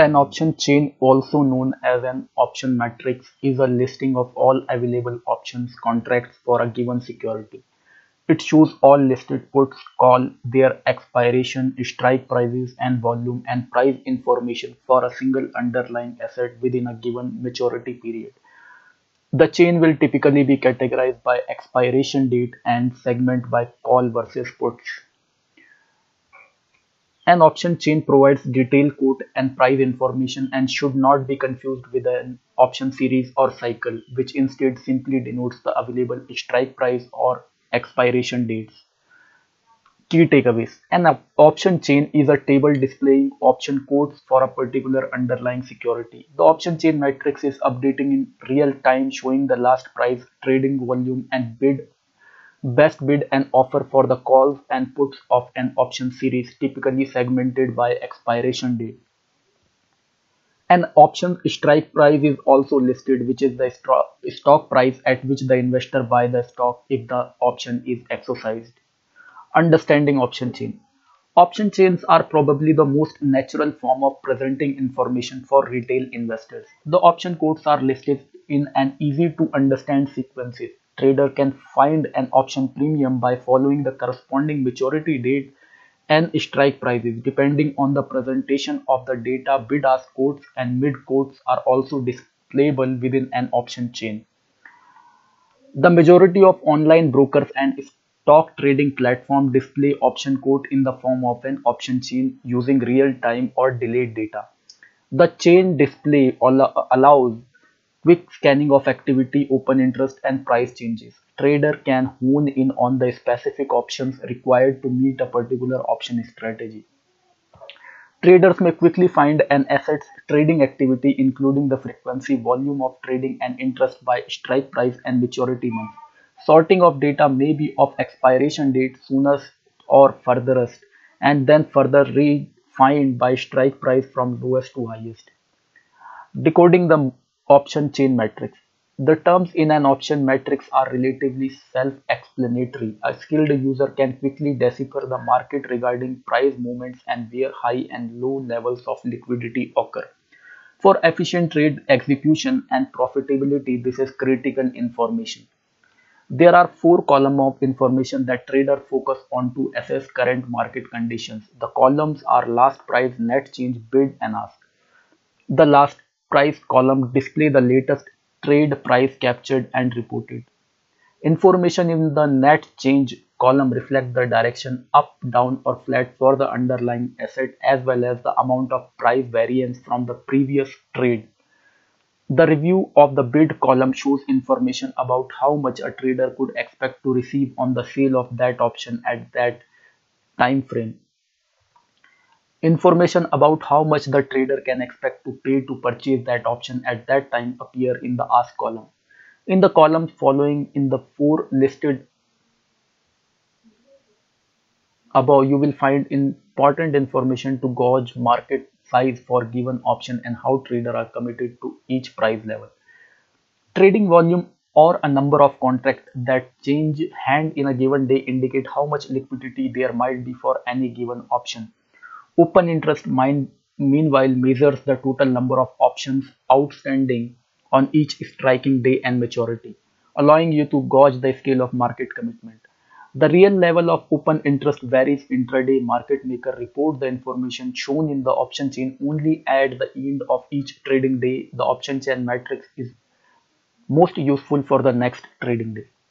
an option chain, also known as an option matrix, is a listing of all available options contracts for a given security. It shows all listed puts, call, their expiration, strike prices and volume, and price information for a single underlying asset within a given maturity period. The chain will typically be categorized by expiration date and segment by call versus puts. An option chain provides detailed quote and price information and should not be confused with an option series or cycle, which instead simply denotes the available strike price or expiration dates. Key takeaways: an option chain is a table displaying option quotes for a particular underlying security. The option chain matrix is updating in real time, showing the last price, trading volume, and bid, best bid and offer for the calls and puts of an option series, typically segmented by expiration date. An option strike price is also listed, which is the stock price at which the investor buys the stock if the option is exercised. Understanding option chain. Option chains are probably the most natural form of presenting information for retail investors. The option quotes are listed in an easy to understand sequences. Trader can find an option premium by following the corresponding maturity date and strike prices. Depending on the presentation of the data, bid-ask quotes and mid-quotes are also displayable within an option chain. The majority of online brokers and stock trading platforms display option quote in the form of an option chain using real-time or delayed data. The chain display allows quick scanning of activity, open interest, and price changes. Trader can hone in on the specific options required to meet a particular option strategy. Traders may quickly find an asset's trading activity, including the frequency, volume of trading, and interest by strike price and maturity month. Sorting of data may be of expiration date soonest or furthest, and then further refined by strike price from lowest to highest. Decoding the option chain matrix. The terms in an option matrix are relatively self-explanatory. A skilled user can quickly decipher the market regarding price movements and where high and low levels of liquidity occur. For efficient trade execution and profitability, this is critical information. There are four columns of information that traders focus on to assess current market conditions. The columns are last price, net change, bid, and ask. The last price column displays the latest trade price captured and reported. Information in the net change column reflects the direction up, down, or flat for the underlying asset, as well as the amount of price variance from the previous trade. The review of the bid column shows information about how much a trader could expect to receive on the sale of that option at that time frame. Information about how much the trader can expect to pay to purchase that option at that time appear in the ask column. In the columns following in the four listed above, you will find important information to gauge market size for given option and how traders are committed to each price level. Trading volume or a number of contracts that change hand in a given day indicate how much liquidity there might be for any given option. Open interest meanwhile measures the total number of options outstanding on each striking day and maturity, allowing you to gauge the scale of market commitment. The real level of open interest varies intraday. Market maker report the information shown in the option chain only at the end of each trading day. The option chain matrix is most useful for the next trading day.